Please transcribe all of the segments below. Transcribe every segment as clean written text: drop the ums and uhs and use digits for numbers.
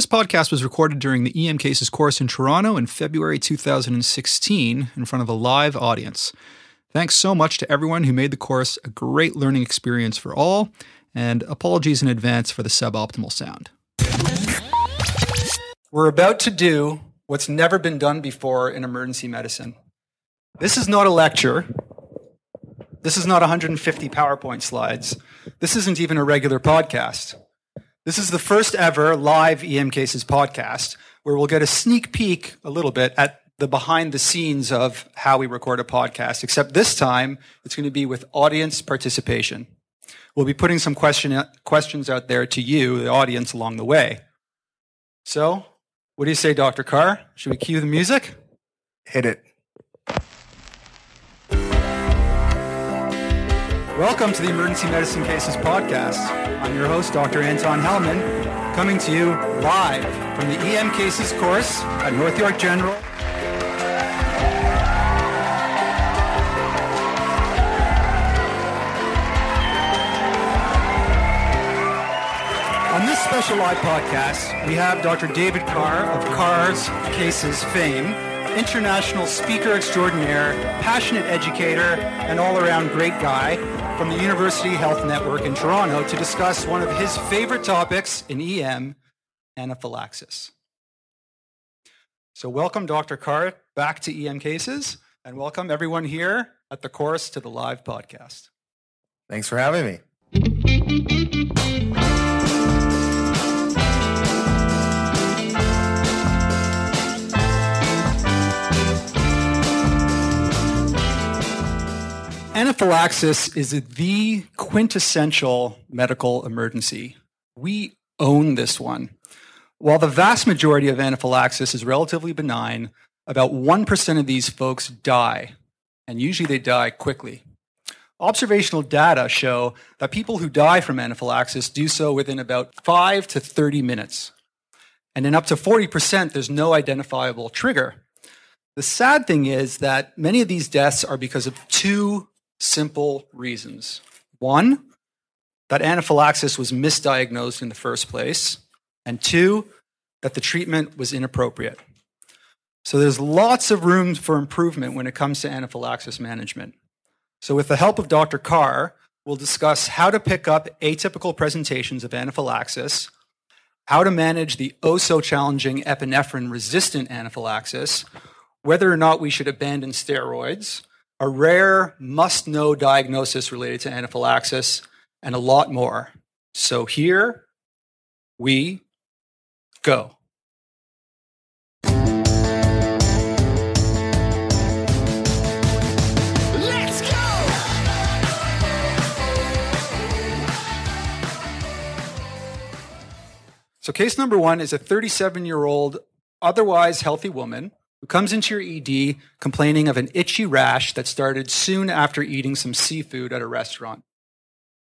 This podcast was recorded during the EM Cases course in Toronto in February 2016 in front of a live audience. Thanks so much to everyone who made the course a great learning experience for all, and apologies in advance for the suboptimal sound. We're about to do what's never been done before in emergency medicine. This is not a lecture. This is not 150 PowerPoint slides. This isn't even a regular podcast. This is the first ever live EM Cases podcast, where we'll get a sneak peek a little bit at the behind the scenes of how we record a podcast, except this time it's going to be with audience participation. We'll be putting some questions out there to you, the audience, along the way. So, what do you say, Dr. Carr? Should we cue the music? Hit it. Welcome to the Emergency Medicine Cases Podcast. I'm your host, Dr. Anton Hellman, coming to you live from the EM Cases course at North York General. On this special live podcast, we have Dr. David Carr of Carr's Cases fame, international speaker extraordinaire, passionate educator, and all-around great guy from the University Health Network in Toronto to discuss one of his favorite topics in EM, anaphylaxis. So welcome, Dr. Carr, back to EM Cases, and welcome everyone here at the course to the live podcast. Thanks for having me. Anaphylaxis is the quintessential medical emergency. We own this one. While the vast majority of anaphylaxis is relatively benign, about 1% of these folks die, and usually they die quickly. Observational data show that people who die from anaphylaxis do so within about 5 to 30 minutes. And in up to 40%, there's no identifiable trigger. The sad thing is that many of these deaths are because of two simple reasons. One, that anaphylaxis was misdiagnosed in the first place. And two, that the treatment was inappropriate. So there's lots of room for improvement when it comes to anaphylaxis management. So with the help of Dr. Carr, we'll discuss how to pick up atypical presentations of anaphylaxis, how to manage the oh-so-challenging epinephrine-resistant anaphylaxis, whether or not we should abandon steroids, a rare must-know diagnosis related to anaphylaxis, and a lot more. So here we go. Let's go! So case number one is a 37-year-old, otherwise healthy woman who comes into your ED complaining of an itchy rash that started soon after eating some seafood at a restaurant.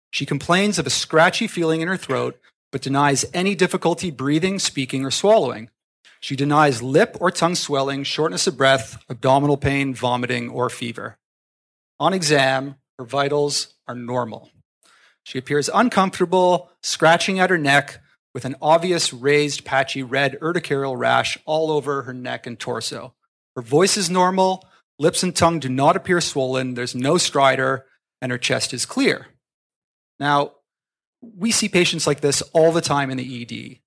She complains of a scratchy feeling in her throat, but denies any difficulty breathing, speaking, or swallowing. She denies lip or tongue swelling, shortness of breath, abdominal pain, vomiting, or fever. On exam, her vitals are normal. She appears uncomfortable, scratching at her neck, with an obvious raised patchy red urticarial rash all over her neck and torso. Her voice is normal, lips and tongue do not appear swollen, there's no stridor, and her chest is clear. Now, we see patients like this all the time in the ED.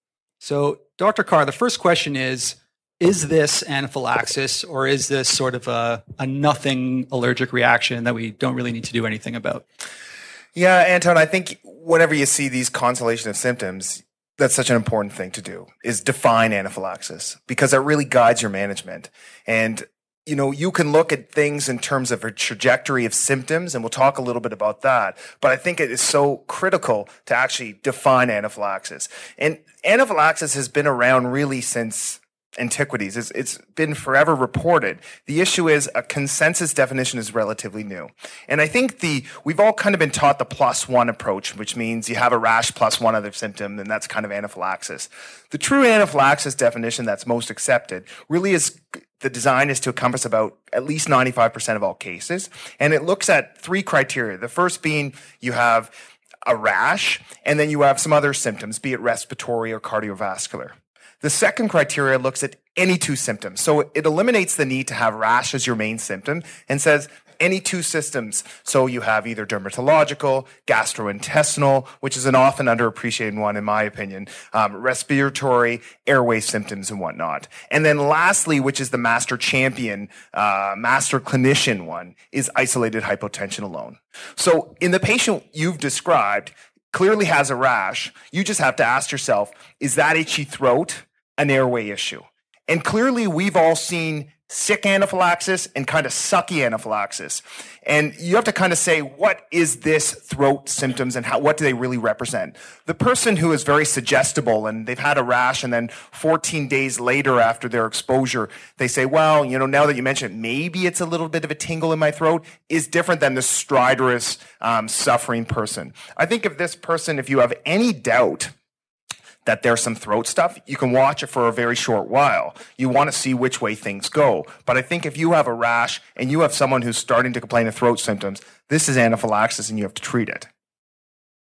So, Dr. Carr, the first question is this anaphylaxis, or is this sort of a nothing allergic reaction that we don't really need to do anything about? Yeah, Anton, I think whenever you see these constellation of symptoms, that's such an important thing to do, is define anaphylaxis, because that really guides your management. And, you know, you can look at things in terms of a trajectory of symptoms, and we'll talk a little bit about that. But I think it is so critical to actually define anaphylaxis. And anaphylaxis has been around really since antiquities. It's been forever reported. The issue is a consensus definition is relatively new. And I think we've all kind of been taught the plus one approach, which means you have a rash plus one other symptom, and that's kind of anaphylaxis. The true anaphylaxis definition that's most accepted really is the design is to encompass about at least 95% of all cases. And it looks at three criteria. The first being you have a rash, and then you have some other symptoms, be it respiratory or cardiovascular. The second criteria looks at any two symptoms. So it eliminates the need to have rash as your main symptom and says any two systems. So you have either dermatological, gastrointestinal, which is an often underappreciated one in my opinion, respiratory, airway symptoms and whatnot. And then lastly, which is the master champion, master clinician one, is isolated hypotension alone. So in the patient you've described clearly has a rash, you just have to ask yourself, is that itchy throat an airway issue? And clearly we've all seen sick anaphylaxis and kind of sucky anaphylaxis. And you have to kind of say, what is this throat symptoms and what do they really represent? The person who is very suggestible and they've had a rash and then 14 days later after their exposure, they say, well, you know, now that you mention it, maybe it's a little bit of a tingle in my throat, is different than the stridorous suffering person. I think if this person, if you have any doubt that there's some throat stuff, you can watch it for a very short while. You want to see which way things go. But I think if you have a rash and you have someone who's starting to complain of throat symptoms, this is anaphylaxis and you have to treat it.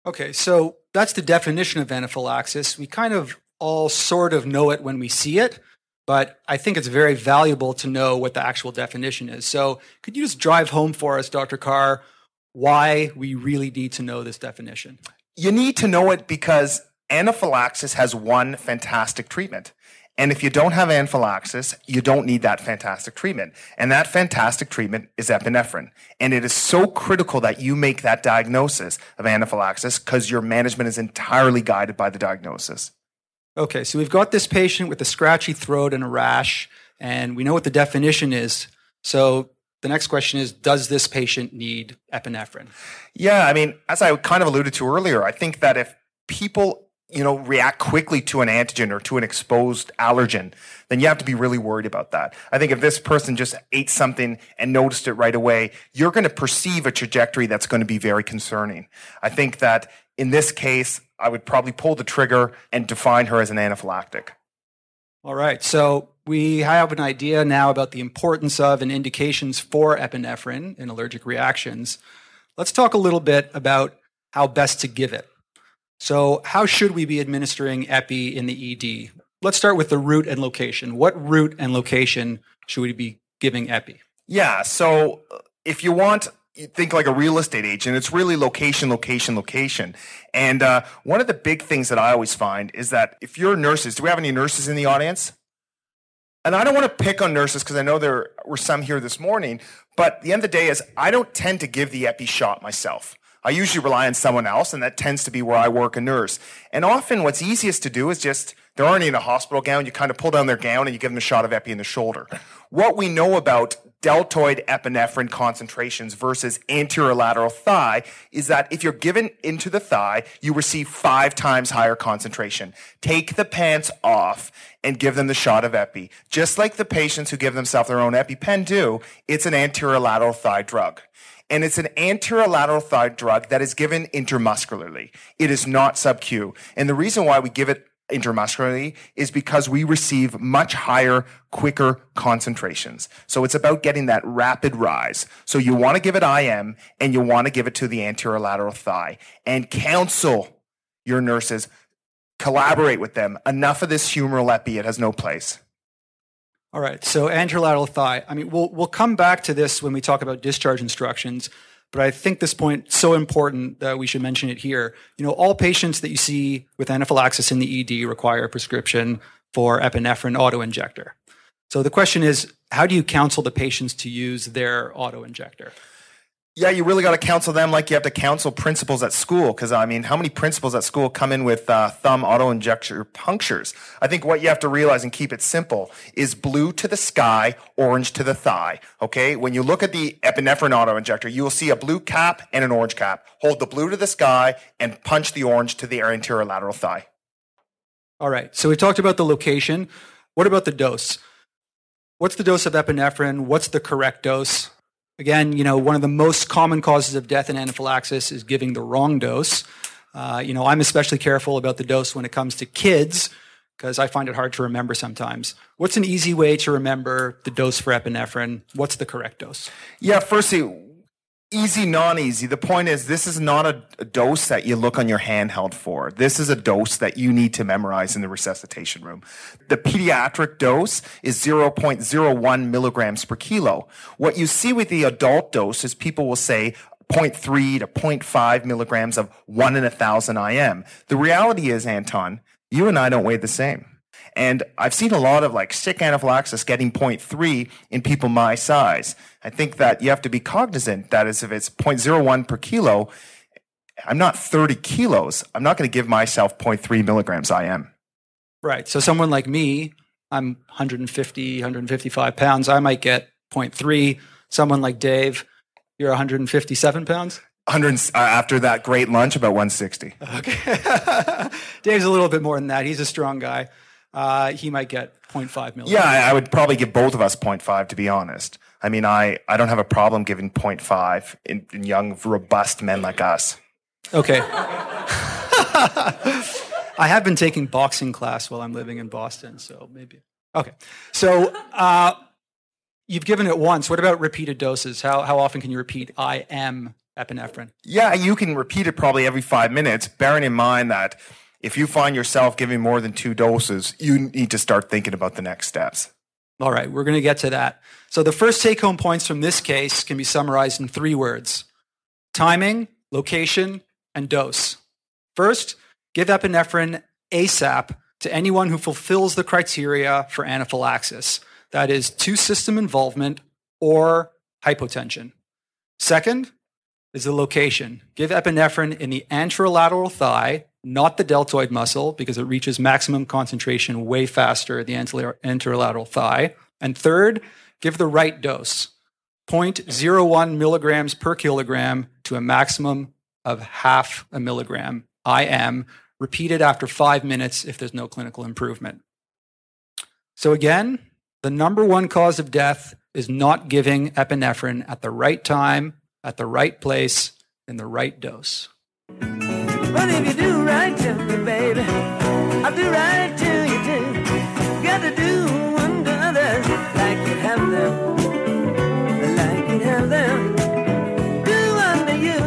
Okay, so that's the definition of anaphylaxis. We kind of all sort of know it when we see it, but I think it's very valuable to know what the actual definition is. So could you just drive home for us, Dr. Carr, why we really need to know this definition? You need to know it because anaphylaxis has one fantastic treatment. And if you don't have anaphylaxis, you don't need that fantastic treatment. And that fantastic treatment is epinephrine. And it is so critical that you make that diagnosis of anaphylaxis because your management is entirely guided by the diagnosis. Okay, so we've got this patient with a scratchy throat and a rash, and we know what the definition is. So the next question is, does this patient need epinephrine? Yeah, I mean, as I kind of alluded to earlier, I think that if people react quickly to an antigen or to an exposed allergen, then you have to be really worried about that. I think if this person just ate something and noticed it right away, you're going to perceive a trajectory that's going to be very concerning. I think that in this case, I would probably pull the trigger and define her as an anaphylactic. All right. So we have an idea now about the importance of and indications for epinephrine in allergic reactions. Let's talk a little bit about how best to give it. So how should we be administering epi in the ED? Let's start with the route and location. What route and location should we be giving epi? Yeah, so if you want, you think like a real estate agent, it's really location, location, location. And one of the big things that I always find is that if you're nurses, do we have any nurses in the audience? And I don't want to pick on nurses because I know there were some here this morning, but the end of the day is I don't tend to give the epi shot myself. I usually rely on someone else, and that tends to be where I work, a nurse. And often what's easiest to do is just, they're already in a hospital gown, you kind of pull down their gown and you give them a shot of epi in the shoulder. What we know about deltoid epinephrine concentrations versus anterior lateral thigh is that if you're given into the thigh, you receive 5 times higher concentration. Take the pants off and give them the shot of epi. Just like the patients who give themselves their own EpiPen do, it's an anterior lateral thigh drug. And it's an anterior lateral thigh drug that is given intramuscularly. It is not sub-Q. And the reason why we give it intramuscularly is because we receive much higher, quicker concentrations. So it's about getting that rapid rise. So you want to give it IM and you want to give it to the anterior lateral thigh. And counsel your nurses, collaborate with them. Enough of this humeral epi, it has no place. All right, so anterolateral thigh. I mean, we'll come back to this when we talk about discharge instructions, but I think this point is so important that we should mention it here. You know, all patients that you see with anaphylaxis in the ED require a prescription for epinephrine autoinjector. So the question is, how do you counsel the patients to use their autoinjector? Yeah, you really got to counsel them like you have to counsel principals at school because, I mean, how many principals at school come in with thumb autoinjector punctures? I think what you have to realize and keep it simple is blue to the sky, orange to the thigh, okay? When you look at the epinephrine autoinjector, you will see a blue cap and an orange cap. Hold the blue to the sky and punch the orange to the anterior lateral thigh. All right, so we talked about the location. What about the dose? What's the dose of epinephrine? What's the correct dose? Again, you know, one of the most common causes of death in anaphylaxis is giving the wrong dose. I'm especially careful about the dose when it comes to kids because I find it hard to remember sometimes. What's an easy way to remember the dose for epinephrine? What's the correct dose? Yeah, firstly, Easy, non-easy. The point is, this is not a dose that you look on your handheld for. This is a dose that you need to memorize in the resuscitation room. The pediatric dose is 0.01 milligrams per kilo. What you see with the adult dose is people will say 0.3 to 0.5 milligrams of 1 in 1,000 IM. The reality is, Anton, you and I don't weigh the same. And I've seen a lot of sick anaphylaxis getting 0.3 in people my size. I think that you have to be cognizant that is if it's 0.01 per kilo, I'm not 30 kilos. I'm not going to give myself 0.3 milligrams IM. Right. So someone like me, I'm 150, 155 pounds. I might get 0.3. Someone like Dave, you're 157 pounds? After that great lunch, about 160. Okay. Dave's a little bit more than that. He's a strong guy. He might get 0.5 milligrams. Yeah, I would probably give both of us 0.5, to be honest. I mean, I don't have a problem giving 0.5 in young, robust men like us. Okay. I have been taking boxing class while I'm living in Boston, so maybe. Okay. So you've given it once. What about repeated doses? How often can you repeat IM epinephrine? Yeah, you can repeat it probably every 5 minutes, bearing in mind that if you find yourself giving more than 2 doses, you need to start thinking about the next steps. All right, we're going to get to that. So the first take-home points from this case can be summarized in 3 words. Timing, location, and dose. First, give epinephrine ASAP to anyone who fulfills the criteria for anaphylaxis. That is 2-system involvement or hypotension. Second is the location. Give epinephrine in the anterolateral thigh, not the deltoid muscle, because it reaches maximum concentration way faster at the anterolateral thigh. And third, give the right dose, 0.01 milligrams per kilogram to a maximum of 0.5 milligram IM, repeated after 5 minutes if there's no clinical improvement. So again, the number one cause of death is not giving epinephrine at the right time, at the right place, in the right dose. But if you do right to me, baby, I'll do right to you too. You gotta do unto others like you have them, like you have them. Do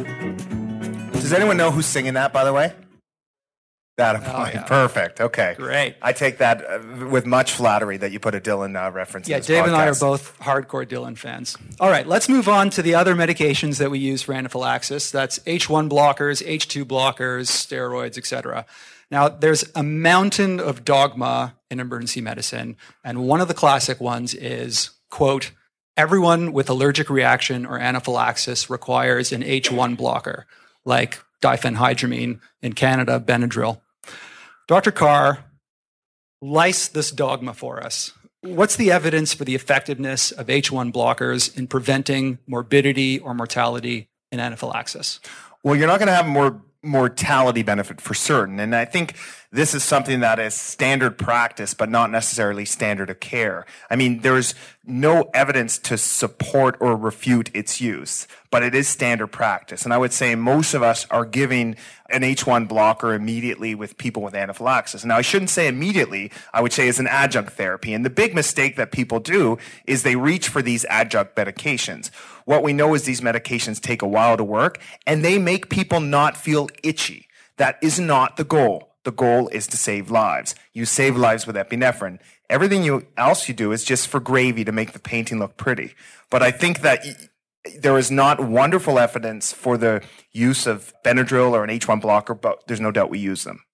unto you. Does anyone know who's singing that, by the way? That point. Yeah. Perfect. Okay. Great. I take that with much flattery that you put a Dylan reference in this podcast. Yeah, Dave and I are both hardcore Dylan fans. All right, let's move on to the other medications that we use for anaphylaxis. That's H1 blockers, H2 blockers, steroids, etc. Now, there's a mountain of dogma in emergency medicine, and one of the classic ones is, quote, everyone with allergic reaction or anaphylaxis requires an H1 blocker, like diphenhydramine, in Canada, Benadryl. Dr. Carr, lice this dogma for us. What's the evidence for the effectiveness of H1 blockers in preventing morbidity or mortality in anaphylaxis? Well, you're not going to have more mortality benefit for certain. And I think this is something that is standard practice, but not necessarily standard of care. I mean, there's no evidence to support or refute its use, but it is standard practice. And I would say most of us are giving an H1 blocker immediately with people with anaphylaxis. Now, I shouldn't say immediately. I would say as an adjunct therapy. And the big mistake that people do is they reach for these adjunct medications. What we know is these medications take a while to work, and they make people not feel itchy. That is not the goal. The goal is to save lives. You save lives with epinephrine. Everything else you do is just for gravy to make the painting look pretty. But I think that there is not wonderful evidence for the use of Benadryl or an H1 blocker, but there's no doubt we use them.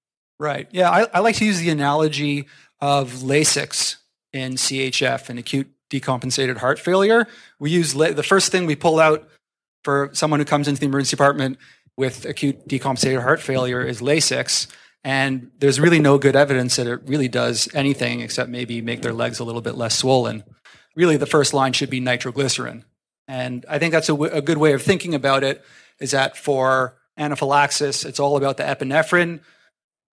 Right. Yeah, I like to use the analogy of Lasix in CHF, in acute decompensated heart failure. We use the first thing we pull out for someone who comes into the emergency department with acute decompensated heart failure is Lasix, and there's really no good evidence that it really does anything except maybe make their legs a little bit less swollen. Really, the first line should be nitroglycerin, and I think that's a good way of thinking about it. Is that for anaphylaxis, it's all about the epinephrine.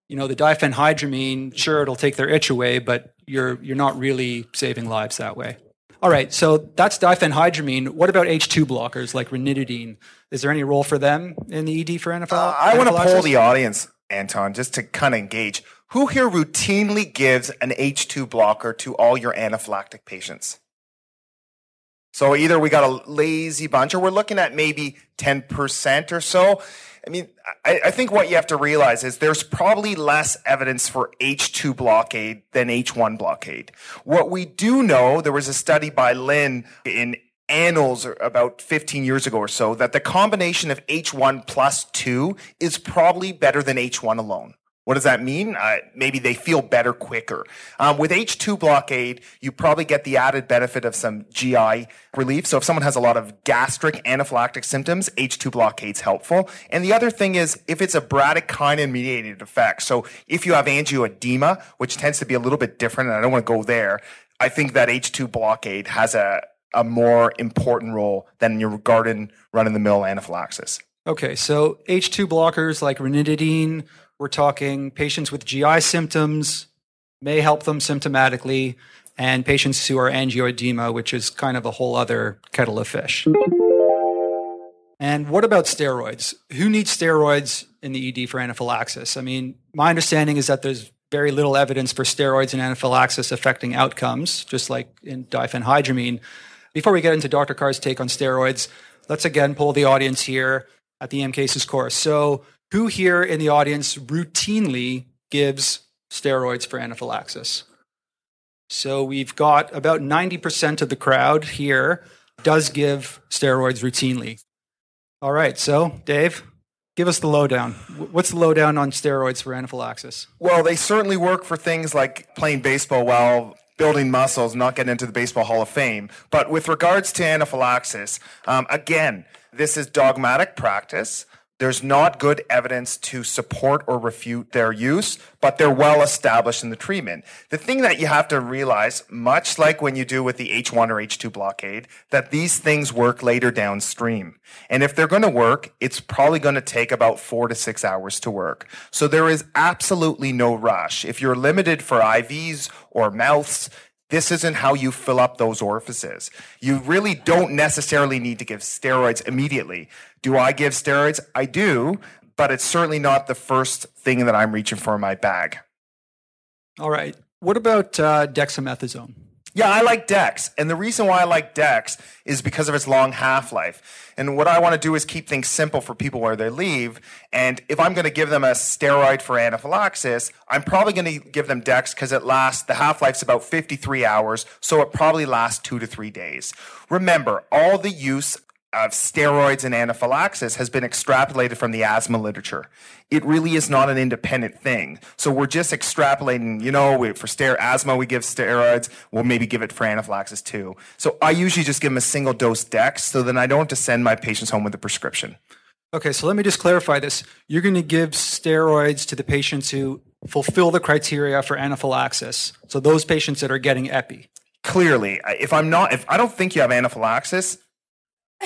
You know, the diphenhydramine, sure, it'll take their itch away, but you're not really saving lives that way. All right, so that's diphenhydramine. What about H2 blockers like ranitidine? Is there any role for them in the ED for anaphylaxis? I want to poll the audience, Anton, just to kind of engage. Who here routinely gives an H2 blocker to all your anaphylactic patients? So either we got a lazy bunch or we're looking at maybe 10% or so. I mean, I think what you have to realize is there's probably less evidence for H2 blockade than H1 blockade. What we do know, there was a study by Lynn in Annals about 15 years ago or so, that the combination of H1 plus 2 is probably better than H1 alone. What does that mean? Maybe they feel better quicker. With H2 blockade, you probably get the added benefit of some GI relief. So if someone has a lot of gastric anaphylactic symptoms, H2 blockade's helpful. And the other thing is if it's a bradykinin-mediated effect. So if you have angioedema, which tends to be a little bit different, and I don't want to go there, I think that H2 blockade has a more important role than your garden run-of-the-mill anaphylaxis. Okay, so H2 blockers like ranitidine, we're talking patients with GI symptoms, may help them symptomatically, and patients who are angioedema, which is kind of a whole other kettle of fish. And what about steroids? Who needs steroids in the ED for anaphylaxis? I mean, my understanding is that there's very little evidence for steroids in anaphylaxis affecting outcomes, just like in diphenhydramine. Before we get into Dr. Carr's take on steroids, let's again poll the audience here at the EM Cases course. So who here in the audience routinely gives steroids for anaphylaxis? So we've got about 90% of the crowd here does give steroids routinely. All right, so Dave, give us the lowdown. What's the lowdown on steroids for anaphylaxis? Well, they certainly work for things like playing baseball while building muscles, not getting into the Baseball Hall of Fame. But with regards to anaphylaxis, again, this is dogmatic practice. There's not good evidence to support or refute their use, but they're well established in the treatment. The thing that you have to realize, much like when you do with the H1 or H2 blockade, that these things work later downstream. And if they're going to work, it's probably going to take about 4 to 6 hours to work. So there is absolutely no rush. If you're limited for IVs or mouths, this isn't how you fill up those orifices. You really don't necessarily need to give steroids immediately. Do I give steroids? I do, but it's certainly not the first thing that I'm reaching for in my bag. All right. What about dexamethasone? Yeah, I like Dex. And the reason why I like Dex is because of its long half-life. And what I want to do is keep things simple for people where they leave. And if I'm going to give them a steroid for anaphylaxis, I'm probably going to give them Dex because it lasts, the half-life's about 53 hours, so it probably lasts 2 to 3 days. Remember, all the use of steroids and anaphylaxis has been extrapolated from the asthma literature. It really is not an independent thing. So we're just extrapolating, for asthma we give steroids, we'll maybe give it for anaphylaxis too. So I usually just give them a single dose Dex so then I don't have to send my patients home with a prescription. Okay, so let me just clarify this. You're going to give steroids to the patients who fulfill the criteria for anaphylaxis. So those patients that are getting epi. Clearly, if I don't think you have anaphylaxis,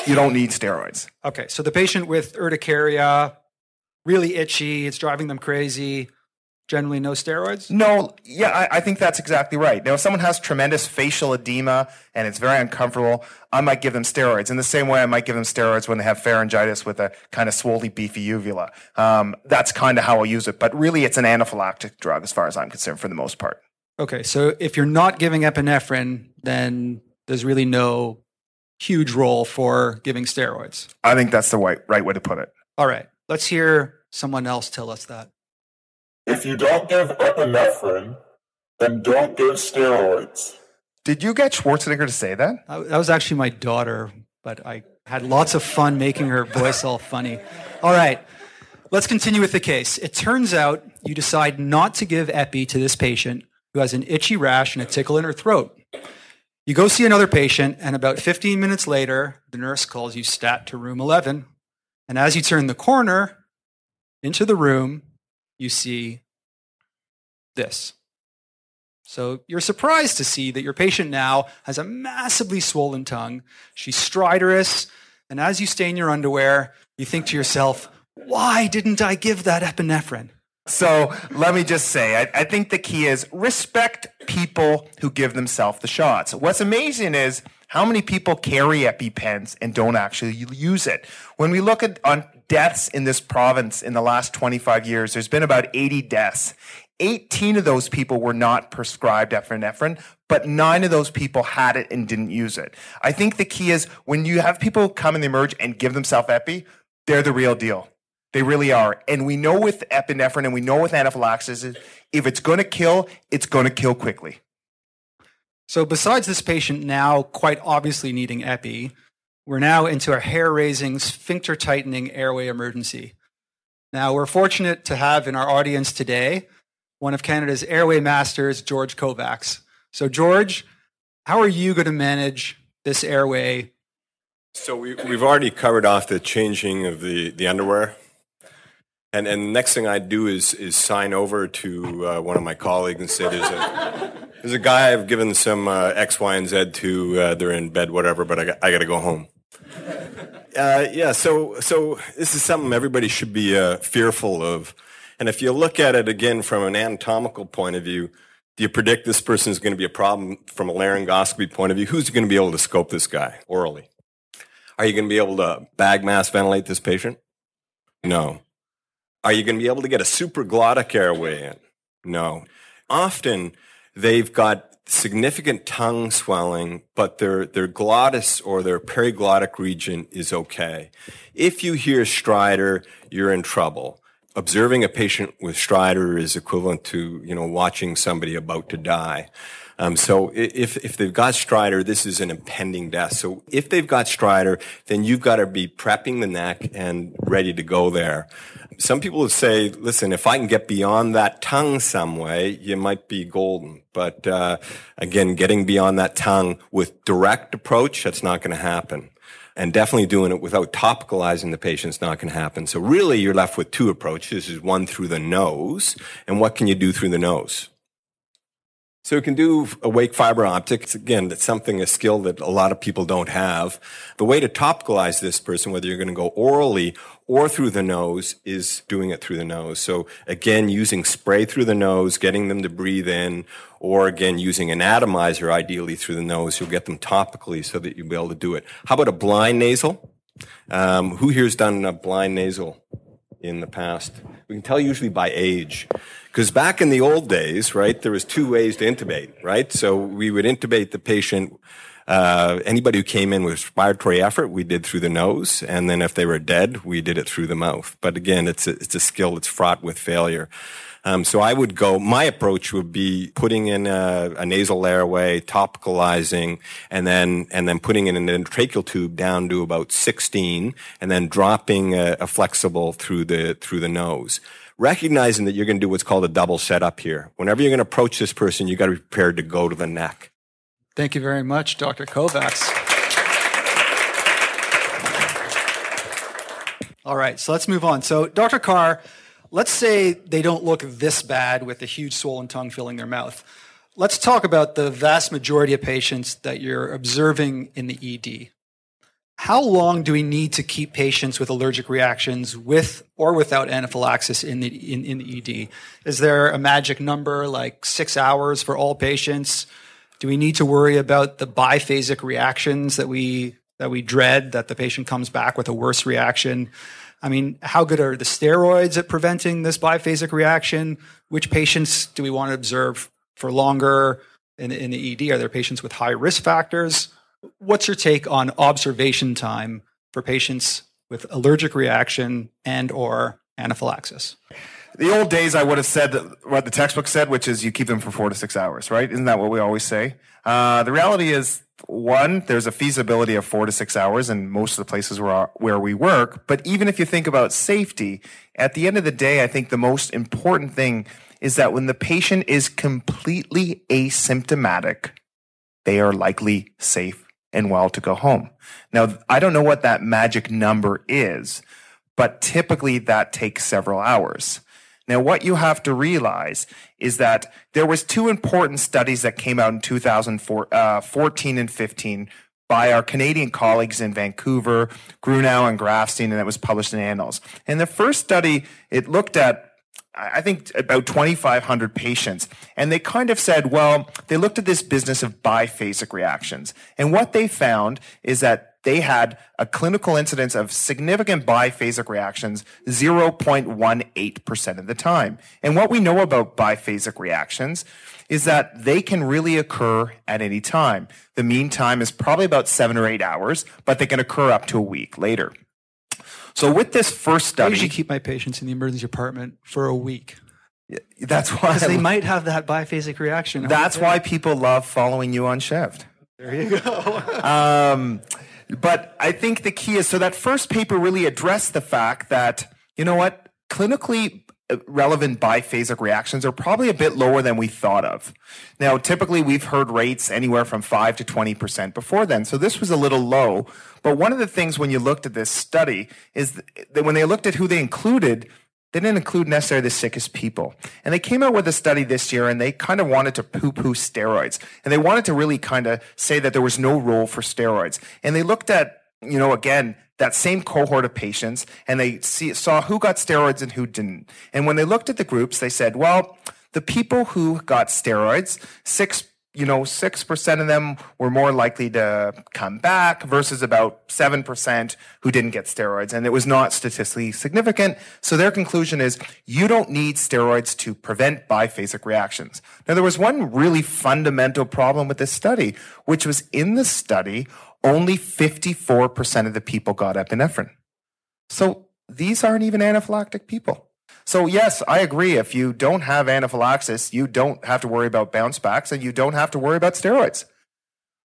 you don't need steroids. Okay, so the patient with urticaria, really itchy, it's driving them crazy, generally no steroids? No, yeah, I think that's exactly right. Now, if someone has tremendous facial edema and it's very uncomfortable, I might give them steroids. In the same way, I might give them steroids when they have pharyngitis with a kind of swollen, beefy uvula. That's kind of how I'll use it. But really, it's an anaphylactic drug as far as I'm concerned for the most part. Okay, so if you're not giving epinephrine, then there's really no huge role for giving steroids. I think that's the right way to put it. All right. Let's hear someone else tell us that. If you don't give epinephrine, then don't give steroids. Did you get Schwarzenegger to say that? That was actually my daughter, but I had lots of fun making her voice all funny. All right. Let's continue with the case. It turns out you decide not to give epi to this patient who has an itchy rash and a tickle in her throat. You go see another patient, and about 15 minutes later, the nurse calls you stat to room 11. And as you turn the corner into the room, you see this. So you're surprised to see that your patient now has a massively swollen tongue. She's stridorous. And as you stain your underwear, you think to yourself, why didn't I give that epinephrine? So let me just say, I think the key is respect people who give themselves the shots. What's amazing is how many people carry EpiPens and don't actually use it. When we look at deaths in this province in the last 25 years, there's been about 80 deaths. 18 of those people were not prescribed epinephrine, but 9 of those people had it and didn't use it. I think the key is when you have people come and they emerge and give themselves epi, they're the real deal. They really are. And we know with epinephrine and we know with anaphylaxis, if it's going to kill, it's going to kill quickly. So besides this patient now quite obviously needing epi, we're now into a hair-raising, sphincter-tightening airway emergency. Now, we're fortunate to have in our audience today one of Canada's airway masters, George Kovacs. So, George, how are you going to manage this airway? So we've already covered off the changing of the underwear. And the next thing I do is sign over to one of my colleagues and say, there's a guy I've given some X, Y, and Z to. They're in bed, whatever, but I got to go home. So this is something everybody should be fearful of. And if you look at it again from an anatomical point of view, do you predict this person is going to be a problem from a laryngoscopy point of view? Who's going to be able to scope this guy orally? Are you going to be able to bag mask ventilate this patient? No. Are you going to be able to get a supraglottic airway in? No. Often, they've got significant tongue swelling, but their glottis or their periglottic region is okay. If you hear stridor, you're in trouble. Observing a patient with stridor is equivalent to, watching somebody about to die. So if they've got stridor, this is an impending death. So if they've got stridor, then you've got to be prepping the neck and ready to go there. Some people say, listen, if I can get beyond that tongue some way, you might be golden. But again, getting beyond that tongue with direct approach, that's not going to happen. And definitely doing it without topicalizing the patient is not going to happen. So really, you're left with two approaches. This is one through the nose. And what can you do through the nose? So you can do awake fiber optics. Again, that's something, a skill that a lot of people don't have. The way to topicalize this person, whether you're going to go orally or through the nose, is doing it through the nose. So again, using spray through the nose, getting them to breathe in, or again, using an atomizer, ideally through the nose. You'll get them topically so that you'll be able to do it. How about a blind nasal? Who here's done a blind nasal in the past? We can tell usually by age. Because back in the old days, right, there was two ways to intubate, right? So we would intubate the patient, anybody who came in with respiratory effort, we did through the nose. And then if they were dead, we did it through the mouth. But again, it's a skill that's fraught with failure. So I would go, my approach would be putting in a nasal airway, topicalizing, and then putting in an endotracheal tube down to about 16, and then dropping a flexible through the nose. Recognizing that you're going to do what's called a double setup here. Whenever you're going to approach this person, you got to be prepared to go to the neck. Thank you very much, Dr. Kovacs. All right, so let's move on. So, Dr. Carr, let's say they don't look this bad with a huge swollen tongue filling their mouth. Let's talk about the vast majority of patients that you're observing in the ED. How long do we need to keep patients with allergic reactions with or without anaphylaxis in the ED? Is there a magic number like 6 hours for all patients? Do we need to worry about the biphasic reactions that we dread, that the patient comes back with a worse reaction? I mean, how good are the steroids at preventing this biphasic reaction? Which patients do we want to observe for longer in the ED? Are there patients with high risk factors? What's your take on observation time for patients with allergic reaction and or anaphylaxis? The old days, I would have said what the textbook said, which is you keep them for 4 to 6 hours, right? Isn't that what we always say? The reality is, one, there's a feasibility of 4 to 6 hours in most of the places where we work. But even if you think about safety, at the end of the day, I think the most important thing is that when the patient is completely asymptomatic, they are likely safe and well to go home. Now, I don't know what that magic number is, but typically that takes several hours. Now, what you have to realize is that there was two important studies that came out in 2014 and 15 by our Canadian colleagues in Vancouver, Grunau and Grafstein, and that was published in Annals. And the first study, it looked at, I think, about 2,500 patients, and they kind of said, well, they looked at this business of biphasic reactions, and what they found is that they had a clinical incidence of significant biphasic reactions 0.18% of the time. And what we know about biphasic reactions is that they can really occur at any time. The mean time is probably about 7 or 8 hours, but they can occur up to a week later. So with this first study... I usually keep my patients in the emergency department for a week. That's why... Because they might have that biphasic reaction. That's why people love following you on shift. There you go. But I think the key is, so that first paper really addressed the fact that, you know what, clinically relevant biphasic reactions are probably a bit lower than we thought of. Now, typically we've heard rates anywhere from 5 to 20% before then, so this was a little low. But one of the things when you looked at this study is that when they looked at who they included, they didn't include necessarily the sickest people. And they came out with a study this year, and they kind of wanted to poo-poo steroids. And they wanted to really kind of say that there was no role for steroids. And they looked at, you know, again, that same cohort of patients, and they saw who got steroids and who didn't. And when they looked at the groups, they said, well, the people who got steroids, 6% of them were more likely to come back versus about 7% who didn't get steroids. And it was not statistically significant. So their conclusion is you don't need steroids to prevent biphasic reactions. Now, there was one really fundamental problem with this study, which was in the study, only 54% of the people got epinephrine. So these aren't even anaphylactic people. So yes, I agree. If you don't have anaphylaxis, you don't have to worry about bounce backs and you don't have to worry about steroids.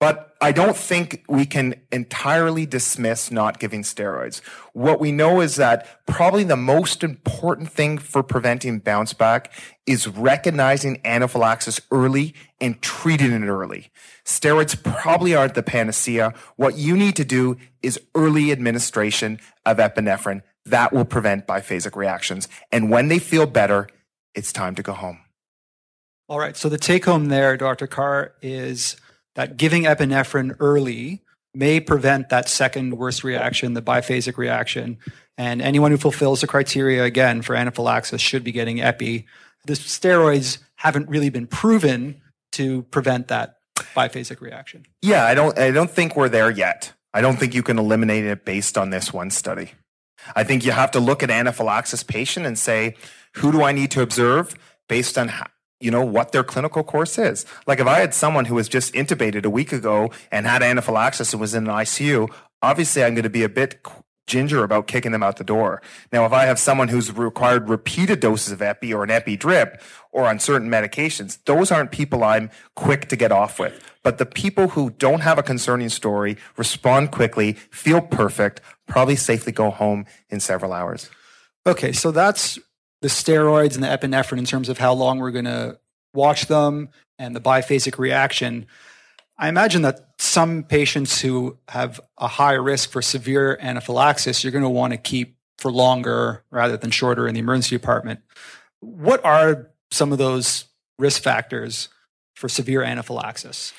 But I don't think we can entirely dismiss not giving steroids. What we know is that probably the most important thing for preventing bounce back is recognizing anaphylaxis early and treating it early. Steroids probably aren't the panacea. What you need to do is early administration of epinephrine. That will prevent biphasic reactions. And when they feel better, it's time to go home. All right. So the take home there, Dr. Carr, is that giving epinephrine early may prevent that second worst reaction, the biphasic reaction. And anyone who fulfills the criteria, again, for anaphylaxis should be getting epi. The steroids haven't really been proven to prevent that biphasic reaction. Yeah, I don't think we're there yet. I don't think you can eliminate it based on this one study. I think you have to look at anaphylaxis patient and say, who do I need to observe based on what their clinical course is? Like if I had someone who was just intubated a week ago and had anaphylaxis and was in an ICU, obviously I'm going to be a bit ginger about kicking them out the door. Now, if I have someone who's required repeated doses of epi or an epi drip or on certain medications, those aren't people I'm quick to get off with. But the people who don't have a concerning story, respond quickly, feel perfect, probably safely go home in several hours. Okay, so that's the steroids and the epinephrine in terms of how long we're going to watch them and the biphasic reaction. I imagine that some patients who have a high risk for severe anaphylaxis, you're going to want to keep for longer rather than shorter in the emergency department. What are some of those risk factors for severe anaphylaxis?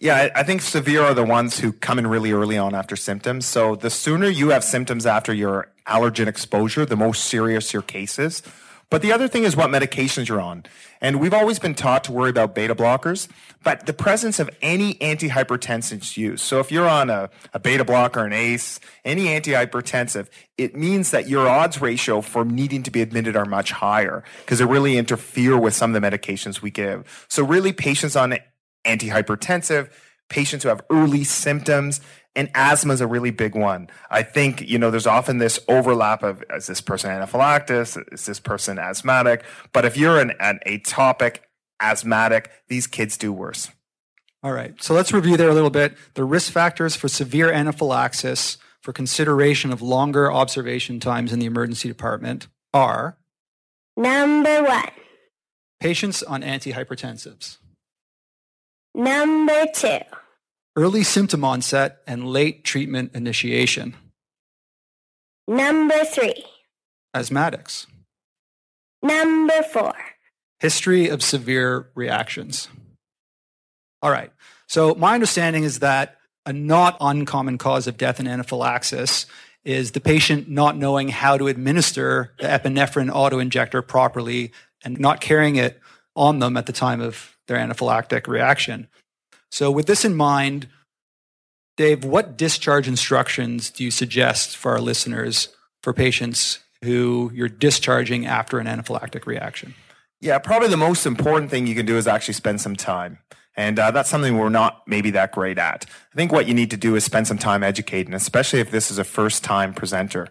Yeah, I think severe are the ones who come in really early on after symptoms. So the sooner you have symptoms after your allergen exposure, the more serious your case is. But the other thing is what medications you're on. And we've always been taught to worry about beta blockers, but the presence of any antihypertensive use. So if you're on a beta blocker, an ACE, any antihypertensive, it means that your odds ratio for needing to be admitted are much higher because they really interfere with some of the medications we give. So really patients on antihypertensive, patients who have early symptoms, and asthma is a really big one. I think, there's often this overlap of, is this person anaphylactic? Is this person asthmatic? But if you're an atopic asthmatic, these kids do worse. All right. So let's review there a little bit. The risk factors for severe anaphylaxis for consideration of longer observation times in the emergency department are? Number one. Patients on antihypertensives. Number two. Early symptom onset and late treatment initiation. Number three. Asthmatics. Number four. History of severe reactions. All right. So my understanding is that a not uncommon cause of death in anaphylaxis is the patient not knowing how to administer the epinephrine autoinjector properly and not carrying it on them at the time of their anaphylactic reaction. So with this in mind, Dave, what discharge instructions do you suggest for our listeners for patients who you're discharging after an anaphylactic reaction? Yeah, probably the most important thing you can do is actually spend some time. And that's something we're not maybe that great at. I think what you need to do is spend some time educating, especially if this is a first-time presenter.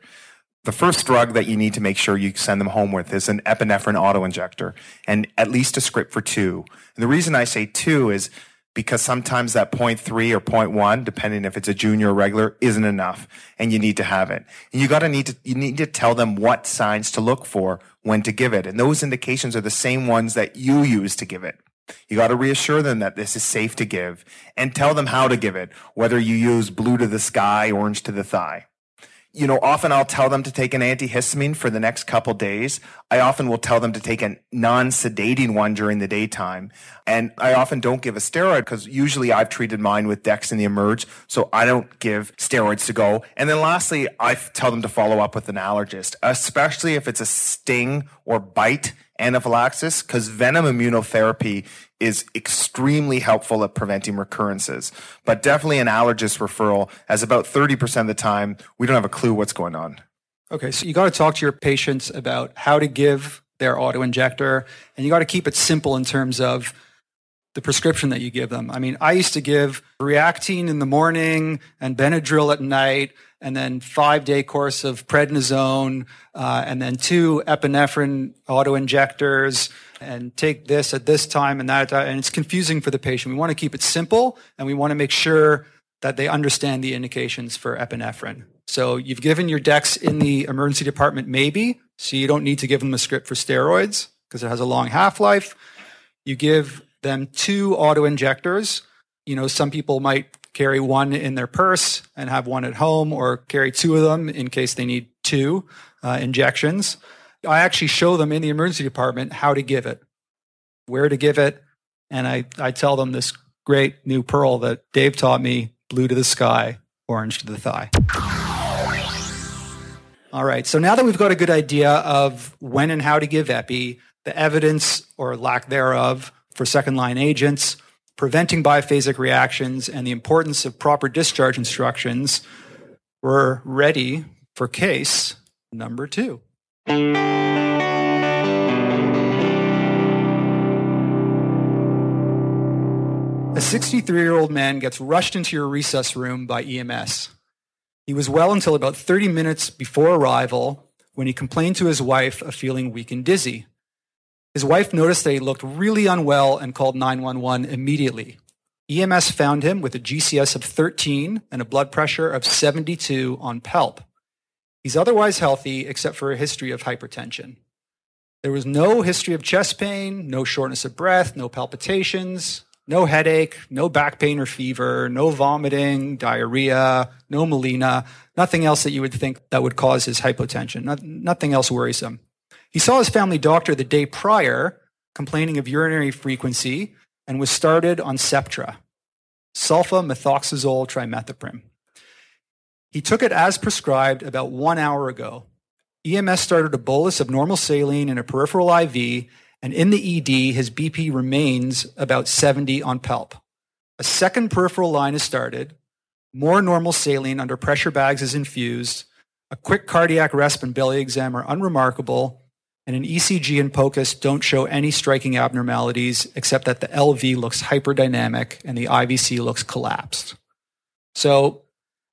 The first drug that you need to make sure you send them home with is an epinephrine autoinjector and at least a script for 2. And the reason I say 2 is because sometimes that 0.3 or 0.1, depending if it's a junior or regular, isn't enough, and you need to have it. And you need to tell them what signs to look for when to give it, and those indications are the same ones that you use to give it. You got to reassure them that this is safe to give, and tell them how to give it, whether you use blue to the sky, orange to the thigh. You know, often I'll tell them to take an antihistamine for the next couple days. I often will tell them to take a non-sedating one during the daytime. And I often don't give a steroid because usually I've treated mine with Dex and the Emerge, so I don't give steroids to go. And then lastly, I tell them to follow up with an allergist, especially if it's a sting or bite anaphylaxis, because venom immunotherapy is extremely helpful at preventing recurrences. But definitely an allergist referral, as about 30% of the time, we don't have a clue what's going on. Okay, so you got to talk to your patients about how to give their autoinjector, and you got to keep it simple in terms of the prescription that you give them. I mean, I used to give Reactine in the morning and Benadryl at night, and then 5-day course of prednisone, and then 2 epinephrine autoinjectors, and take this at this time and that. And it's confusing for the patient. We want to keep it simple, and we want to make sure that they understand the indications for epinephrine. So you've given your Dex in the emergency department maybe, so you don't need to give them a script for steroids because it has a long half-life. You give them 2 auto-injectors. You know, some people might carry one in their purse and have one at home, or carry 2 of them in case they need 2 injections. I actually show them in the emergency department how to give it, where to give it, and I tell them this great new pearl that Dave taught me: blue to the sky, orange to the thigh. All right, so now that we've got a good idea of when and how to give epi, the evidence or lack thereof for second-line agents, preventing biphasic reactions, and the importance of proper discharge instructions, we're ready for case number 2. A 63-year-old man gets rushed into your recess room by EMS. He was well until about 30 minutes before arrival when he complained to his wife of feeling weak and dizzy. His wife noticed that he looked really unwell and called 911 immediately. EMS found him with a GCS of 13 and a blood pressure of 72 on PELP. He's otherwise healthy except for a history of hypertension. There was no history of chest pain, no shortness of breath, no palpitations, no headache, no back pain or fever, no vomiting, diarrhea, no melena, nothing else that you would think that would cause his hypotension, nothing else worrisome. He saw his family doctor the day prior, complaining of urinary frequency, and was started on Septra, sulfamethoxazole trimethoprim. He took it as prescribed about 1 hour ago. EMS started a bolus of normal saline in a peripheral IV, and in the ED, his BP remains about 70 on PELP. A second peripheral line is started. More normal saline under pressure bags is infused. A quick cardiac resp and belly exam are unremarkable, and an ECG and POCUS don't show any striking abnormalities except that the LV looks hyperdynamic and the IVC looks collapsed. So,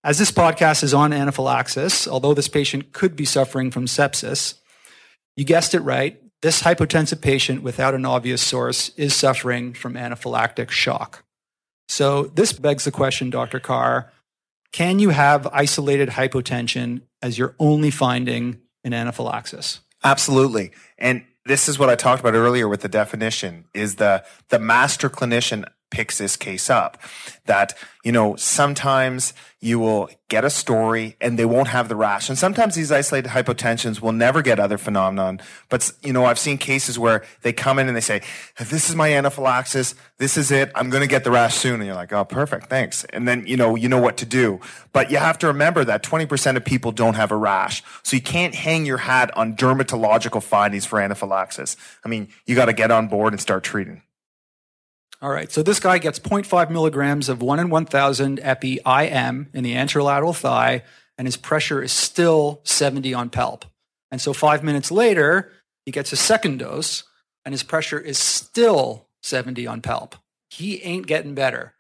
as this podcast is on anaphylaxis, although this patient could be suffering from sepsis, you guessed it right, this hypotensive patient without an obvious source is suffering from anaphylactic shock. So, this begs the question, Dr. Carr, can you have isolated hypotension as your only finding in anaphylaxis? Absolutely. And this is what I talked about earlier with the definition, is the master clinician picks this case up. That, you know, sometimes you will get a story and they won't have the rash. And sometimes these isolated hypotensions will never get other phenomenon. But, you know, I've seen cases where they come in and they say, this is my anaphylaxis. This is it. I'm going to get the rash soon. And you're like, oh, perfect. Thanks. And then, you know what to do. But you have to remember that 20% of people don't have a rash. So you can't hang your hat on dermatological findings for anaphylaxis. I mean, you got to get on board and start treating. All right, so this guy gets 0.5 milligrams of 1 in 1,000 epi IM in the anterolateral thigh, and his pressure is still 70 on palp. And so 5 minutes later, he gets his second dose, and his pressure is still 70 on palp. He ain't getting better.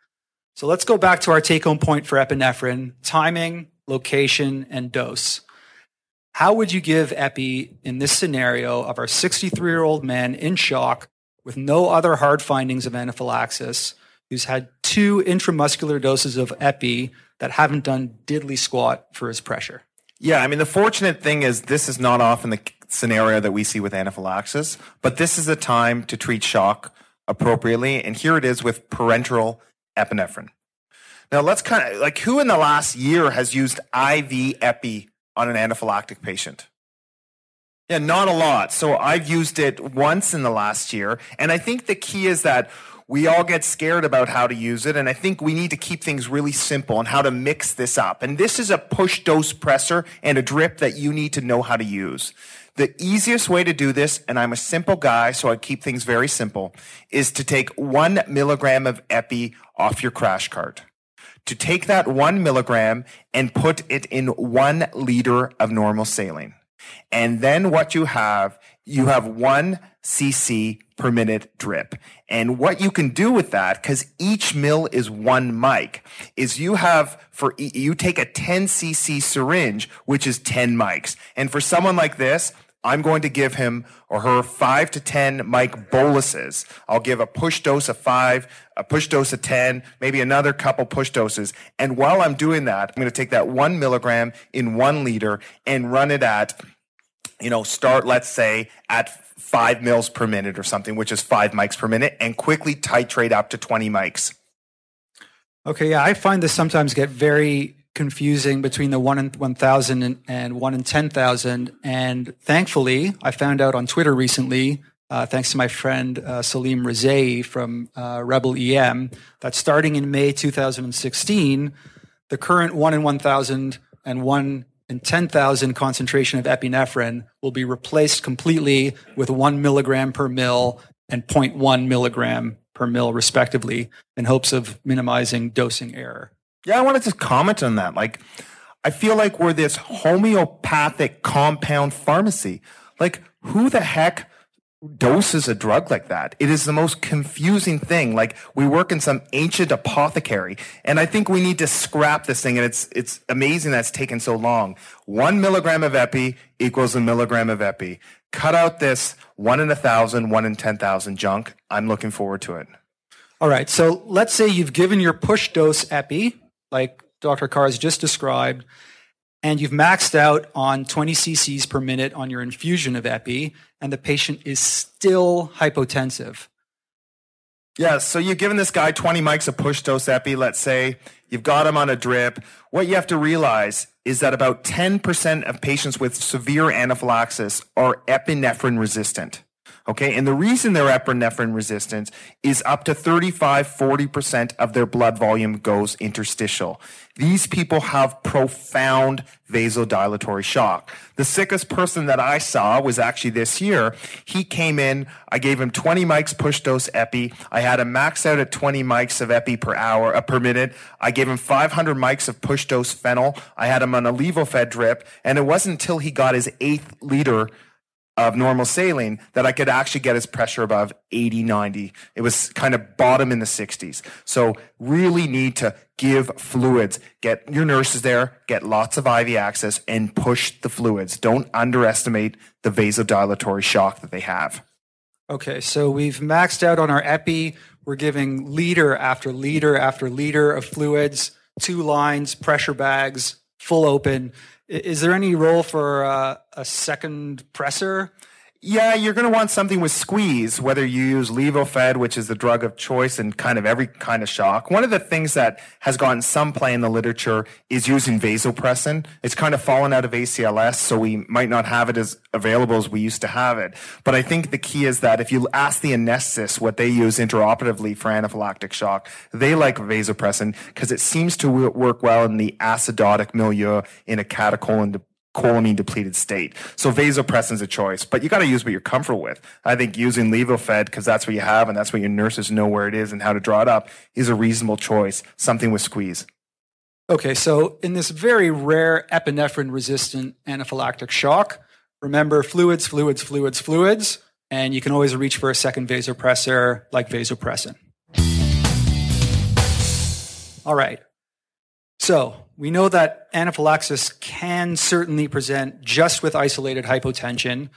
So let's go back to our take-home point for epinephrine: timing, location, and dose. How would you give epi in this scenario of our 63-year-old man in shock with no other hard findings of anaphylaxis, who's had 2 intramuscular doses of epi that haven't done diddly squat for his pressure? Yeah, I mean, the fortunate thing is this is not often the scenario that we see with anaphylaxis, but this is a time to treat shock appropriately, and here it is with parenteral epinephrine. Now, let's kind of, like, who in the last year has used IV epi on an anaphylactic patient? Yeah, not a lot. So I've used it once in the last year, and I think the key is that we all get scared about how to use it, and I think we need to keep things really simple on how to mix this up. And this is a push dose presser and a drip that you need to know how to use. The easiest way to do this, and I'm a simple guy, so I keep things very simple, is to take 1 milligram of epi off your crash cart. To take that 1 milligram and put it in 1 liter of normal saline. And then what you have 1 cc per minute drip. And what you can do with that, because each mil is 1 mic, is you take a 10 cc syringe, which is 10 mics. And for someone like this, I'm going to give him or her 5 to 10 mic boluses. I'll give a push dose of 5, a push dose of 10, maybe another couple push doses. And while I'm doing that, I'm going to take that 1 milligram in 1 liter and run it at, start, let's say, at 5 mils per minute or something, which is 5 mics per minute, and quickly titrate up to 20 mics. Okay, yeah, I find this sometimes get very confusing between the 1 in 1,000 and 1 in 10,000. And thankfully, I found out on Twitter recently, thanks to my friend Salim Rezaie from Rebel EM, that starting in May 2016, the current 1 in 1,000 and 1 in 10,000 concentration of epinephrine will be replaced completely with 1 milligram per mil and 0.1 milligram per mil, respectively, in hopes of minimizing dosing error. Yeah, I wanted to comment on that. Like, I feel like we're this homeopathic compound pharmacy. Like, who the heck doses a drug like that? It is the most confusing thing. Like, we work in some ancient apothecary, and I think we need to scrap this thing, and it's amazing that's taken so long. 1 milligram of epi equals a milligram of epi. Cut out this 1 in 1,000, 1 in 10,000 junk. I'm looking forward to it. All right, so let's say you've given your push dose epi, like Dr. Carr has just described, and you've maxed out on 20 cc's per minute on your infusion of epi, and the patient is still hypotensive. Yeah, so you've given this guy 20 mics of push dose epi, let's say. You've got him on a drip. What you have to realize is that about 10% of patients with severe anaphylaxis are epinephrine resistant. Okay, and the reason they're epinephrine resistant is up to 35-40% of their blood volume goes interstitial. These people have profound vasodilatory shock. The sickest person that I saw was actually this year. He came in, I gave him 20 mics push dose epi. I had him max out at 20 mics of epi per minute. I gave him 500 mics of push dose phenyl. I had him on a levofed drip, and it wasn't until he got his 8th liter of normal saline that I could actually get his pressure above 80, 90. It was kind of bottom in the 60s. So really need to give fluids. Get your nurses there, get lots of IV access, and push the fluids. Don't underestimate the vasodilatory shock that they have. Okay, so we've maxed out on our epi. We're giving liter after liter after liter of fluids, 2 lines, pressure bags, full open. Is there any role for a second presser? Yeah, you're going to want something with squeeze, whether you use levofed, which is the drug of choice in kind of every kind of shock. One of the things that has gotten some play in the literature is using vasopressin. It's kind of fallen out of ACLS, so we might not have it as available as we used to have it. But I think the key is that if you ask the anesthetist what they use intraoperatively for anaphylactic shock, they like vasopressin because it seems to work well in the acidotic milieu in a catecholamine choline depleted state. So vasopressin is a choice, but you got to use what you're comfortable with. I think using Levofed, because that's what you have and that's what your nurses know where it is and how to draw it up, is a reasonable choice, something with squeeze. Okay, so in this very rare epinephrine-resistant anaphylactic shock, remember fluids, and you can always reach for a second vasopressor like vasopressin. All right. So we know that anaphylaxis can certainly present just with isolated hypotension.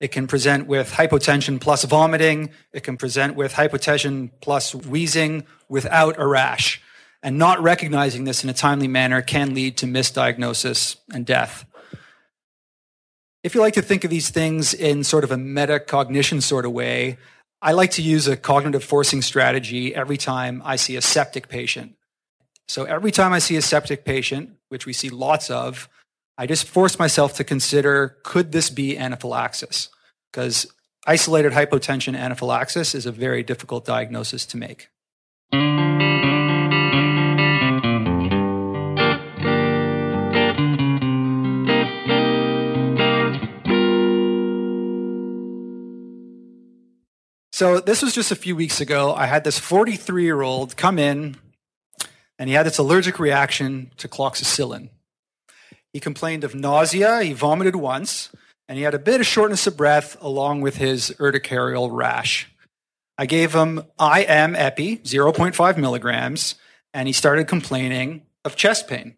It can present with hypotension plus vomiting. It can present with hypotension plus wheezing without a rash. And not recognizing this in a timely manner can lead to misdiagnosis and death. If you like to think of these things in sort of a metacognition sort of way, I like to use a cognitive forcing strategy every time I see a septic patient. So every time I see a septic patient, which we see lots of, I just force myself to consider, could this be anaphylaxis? Because isolated hypotension anaphylaxis is a very difficult diagnosis to make. So this was just a few weeks ago. I had this 43-year-old come in, and he had this allergic reaction to cloxicillin. He complained of nausea, he vomited once, and he had a bit of shortness of breath along with his urticarial rash. I gave him IM Epi, 0.5 milligrams, and he started complaining of chest pain.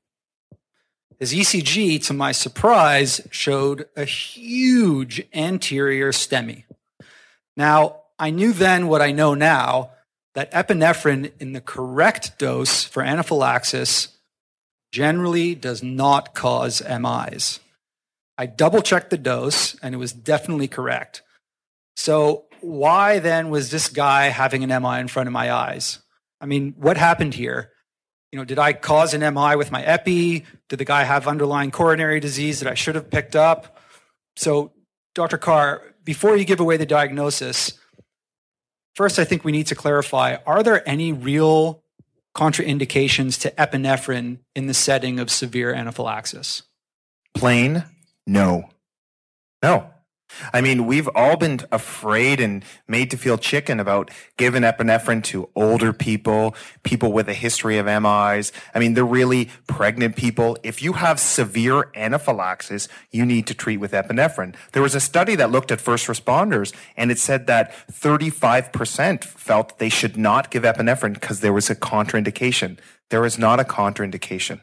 His ECG, to my surprise, showed a huge anterior STEMI. Now, I knew then what I know now, that epinephrine in the correct dose for anaphylaxis generally does not cause MIs. I double-checked the dose, and it was definitely correct. So why then was this guy having an MI in front of my eyes? I mean, what happened here? You know, did I cause an MI with my epi? Did the guy have underlying coronary disease that I should have picked up? So, Dr. Carr, before you give away the diagnosis, first, I think we need to clarify, are there any real contraindications to epinephrine in the setting of severe anaphylaxis? Plain, no. No. I mean, we've all been afraid and made to feel chicken about giving epinephrine to older people, people with a history of MIs. I mean, they're really pregnant people. If you have severe anaphylaxis, you need to treat with epinephrine. There was a study that looked at first responders, and it said that 35% felt they should not give epinephrine because there was a contraindication. There is not a contraindication.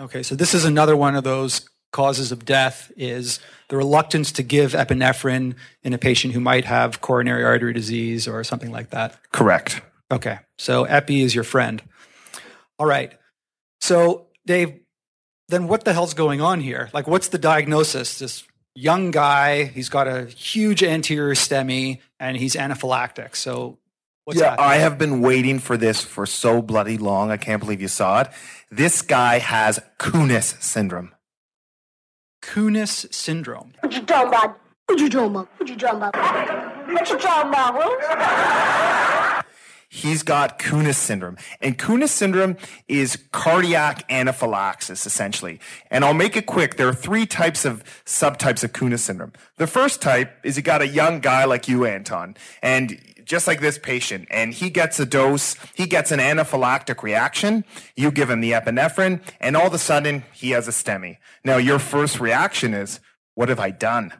Okay, so this is another one of those causes of death, is the reluctance to give epinephrine in a patient who might have coronary artery disease or something like that. Correct. Okay. So epi is your friend. All right. So Dave, then what the hell's going on here? Like, what's the diagnosis? This young guy, he's got a huge anterior STEMI and he's anaphylactic. So what's happening? I have been waiting for this for so bloody long. I can't believe you saw it. This guy has Kounis syndrome. Kounis syndrome. What you talking about? What you talking about? What you talking about? What you talking about? Huh? He's got Kounis syndrome. And Kounis syndrome is cardiac anaphylaxis, essentially. And I'll make it quick. There are three types of subtypes of Kounis syndrome. The first type is you got a young guy like you, Anton, and just like this patient, and he gets a dose, he gets an anaphylactic reaction, you give him the epinephrine, and all of a sudden, he has a STEMI. Now, your first reaction is, what have I done?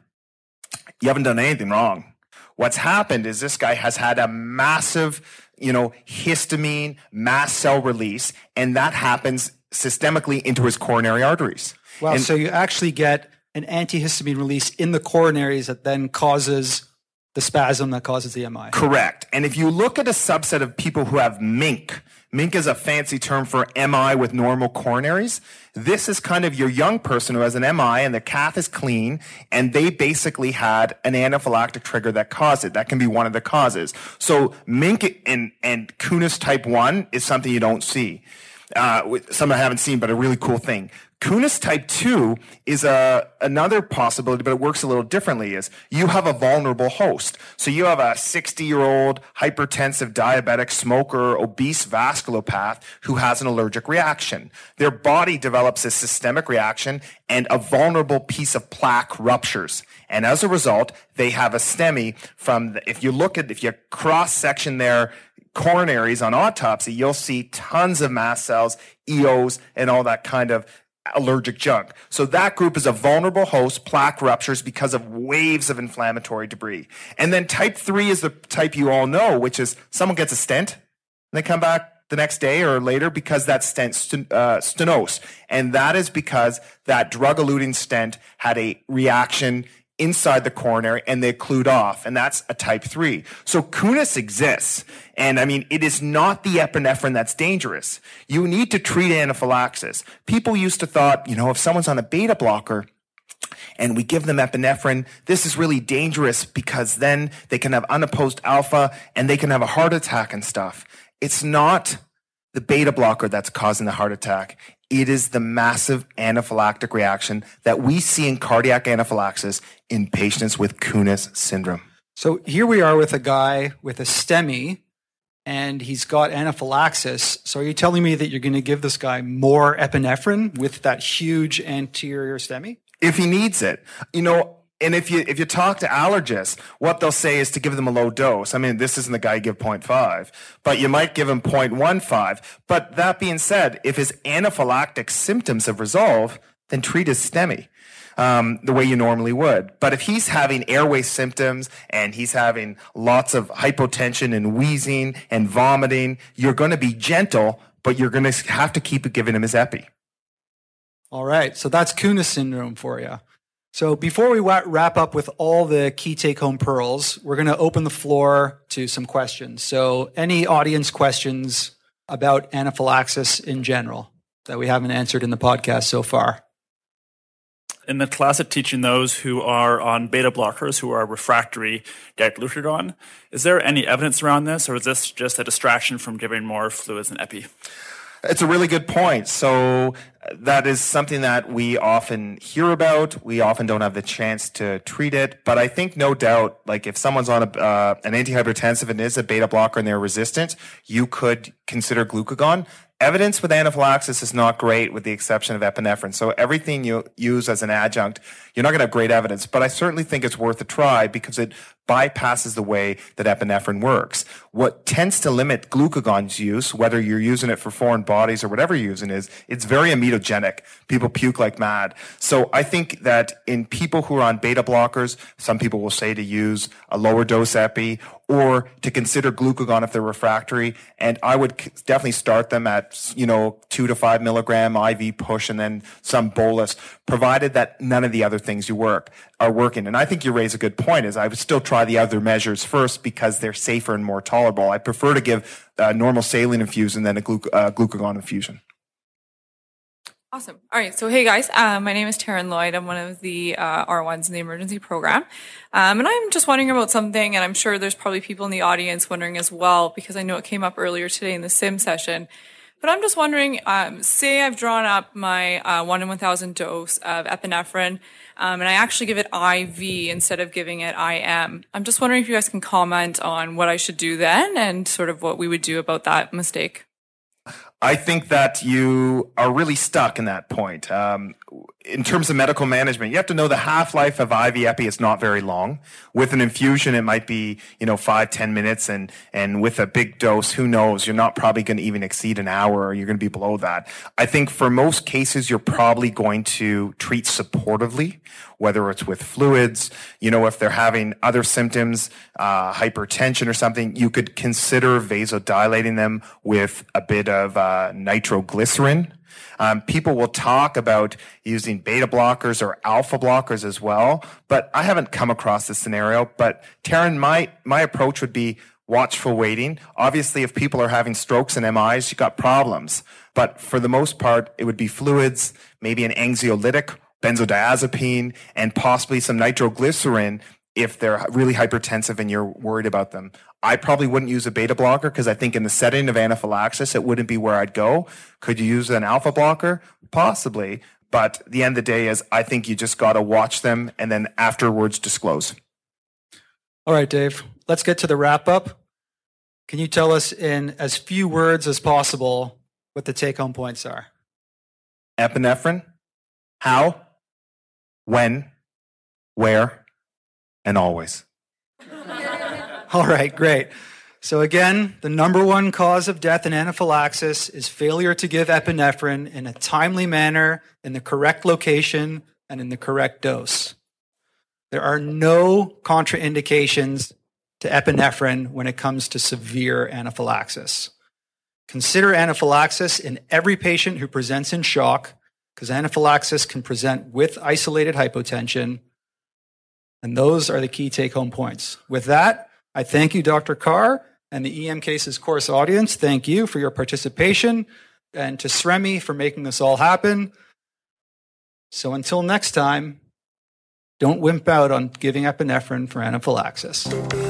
You haven't done anything wrong. What's happened is this guy has had a massive, histamine, mast cell release, and that happens systemically into his coronary arteries. Wow, and so you actually get an antihistamine release in the coronaries that then causes the spasm that causes the MI. Correct. And if you look at a subset of people who have MINK, MINK is a fancy term for MI with normal coronaries. This is kind of your young person who has an MI and their cath is clean, and they basically had an anaphylactic trigger that caused it. That can be one of the causes. So MINK and Kounis type 1 is something you don't see. Something I haven't seen, but a really cool thing. Kounis type 2 is another possibility, but it works a little differently, is you have a vulnerable host. So you have a 60-year-old hypertensive diabetic smoker, obese vasculopath who has an allergic reaction. Their body develops a systemic reaction and a vulnerable piece of plaque ruptures. And as a result, they have a STEMI from, if you cross-section their coronaries on autopsy, you'll see tons of mast cells, EOs, and all that kind of allergic junk. So that group is a vulnerable host, plaque ruptures because of waves of inflammatory debris. And then type 3 is the type you all know, which is someone gets a stent and they come back the next day or later because that stent stenosed. And that is because that drug-eluting stent had a reaction inside the coronary and they occlude off. And that's a type 3. So Kounis exists. And I mean, it is not the epinephrine that's dangerous. You need to treat anaphylaxis. People used to thought, if someone's on a beta blocker and we give them epinephrine, this is really dangerous because then they can have unopposed alpha and they can have a heart attack and stuff. It's not the beta blocker that's causing the heart attack. It is the massive anaphylactic reaction that we see in cardiac anaphylaxis in patients with Kounis syndrome. So here we are with a guy with a STEMI, and he's got anaphylaxis. So are you telling me that you're going to give this guy more epinephrine with that huge anterior STEMI? If he needs it. And if you talk to allergists, what they'll say is to give them a low dose. I mean, this isn't the guy you give 0.5, but you might give him 0.15. But that being said, if his anaphylactic symptoms have resolved, then treat his STEMI the way you normally would. But if he's having airway symptoms and he's having lots of hypotension and wheezing and vomiting, you're going to be gentle, but you're going to have to keep giving him his epi. All right. So that's Kounis syndrome for you. So before we wrap up with all the key take-home pearls, we're going to open the floor to some questions. So any audience questions about anaphylaxis in general that we haven't answered in the podcast so far? In the class of teaching those who are on beta blockers, who are refractory, diglutridone, is there any evidence around this, or is this just a distraction from giving more fluids and epi? It's a really good point. So that is something that we often hear about. We often don't have the chance to treat it. But I think no doubt, like if someone's on an antihypertensive and is a beta blocker and they're resistant, you could consider glucagon. Evidence with anaphylaxis is not great with the exception of epinephrine. So everything you use as an adjunct, you're not going to have great evidence. But I certainly think it's worth a try because it bypasses the way that epinephrine works. What tends to limit glucagon's use, whether you're using it for foreign bodies or whatever you're using, is it's very emetogenic. People puke like mad. So I think that in people who are on beta blockers, some people will say to use a lower dose epi or to consider glucagon if they're refractory. And I would definitely start them at, 2 to 5 milligram IV push and then some bolus, provided that none of the other things are working. And I think you raise a good point is I would still try the other measures first because they're safer and more tolerable. I prefer to give a normal saline infusion than a glucagon infusion. Awesome. All right. So, hey, guys. My name is Taryn Lloyd. I'm one of the R1s in the emergency program. And I'm just wondering about something, and I'm sure there's probably people in the audience wondering as well, because I know it came up earlier today in the SIM session. But I'm just wondering, say I've drawn up my 1 in 1,000 dose of epinephrine, and I actually give it IV instead of giving it IM. I'm just wondering if you guys can comment on what I should do then and sort of what we would do about that mistake. I think that you are really stuck in that point. In terms of medical management, you have to know the half-life of IV epi is not very long. With an infusion, it might be, 5-10 minutes. And with a big dose, who knows? You're not probably going to even exceed an hour or you're going to be below that. I think for most cases, you're probably going to treat supportively, whether it's with fluids, if they're having other symptoms, hypertension or something, you could consider vasodilating them with a bit of nitroglycerin. People will talk about using beta blockers or alpha blockers as well, but I haven't come across this scenario. But Taryn, my approach would be watchful waiting. Obviously, if people are having strokes and MIs, you got problems. But for the most part, it would be fluids, maybe an anxiolytic, benzodiazepine, and possibly some nitroglycerin if they're really hypertensive and you're worried about them. I probably wouldn't use a beta blocker because I think in the setting of anaphylaxis, it wouldn't be where I'd go. Could you use an alpha blocker? Possibly. But the end of the day is, I think you just got to watch them and then afterwards disclose. All right, Dave, let's get to the wrap up. Can you tell us in as few words as possible what the take-home points are? Epinephrine, how, when, where, and always. All right, great. So again, the number one cause of death in anaphylaxis is failure to give epinephrine in a timely manner, in the correct location, and in the correct dose. There are no contraindications to epinephrine when it comes to severe anaphylaxis. Consider anaphylaxis in every patient who presents in shock, because anaphylaxis can present with isolated hypotension. And those are the key take-home points. With that, I thank you, Dr. Carr, and the EM Cases course audience. Thank you for your participation, and to STEMI for making this all happen. So until next time, don't wimp out on giving epinephrine for anaphylaxis.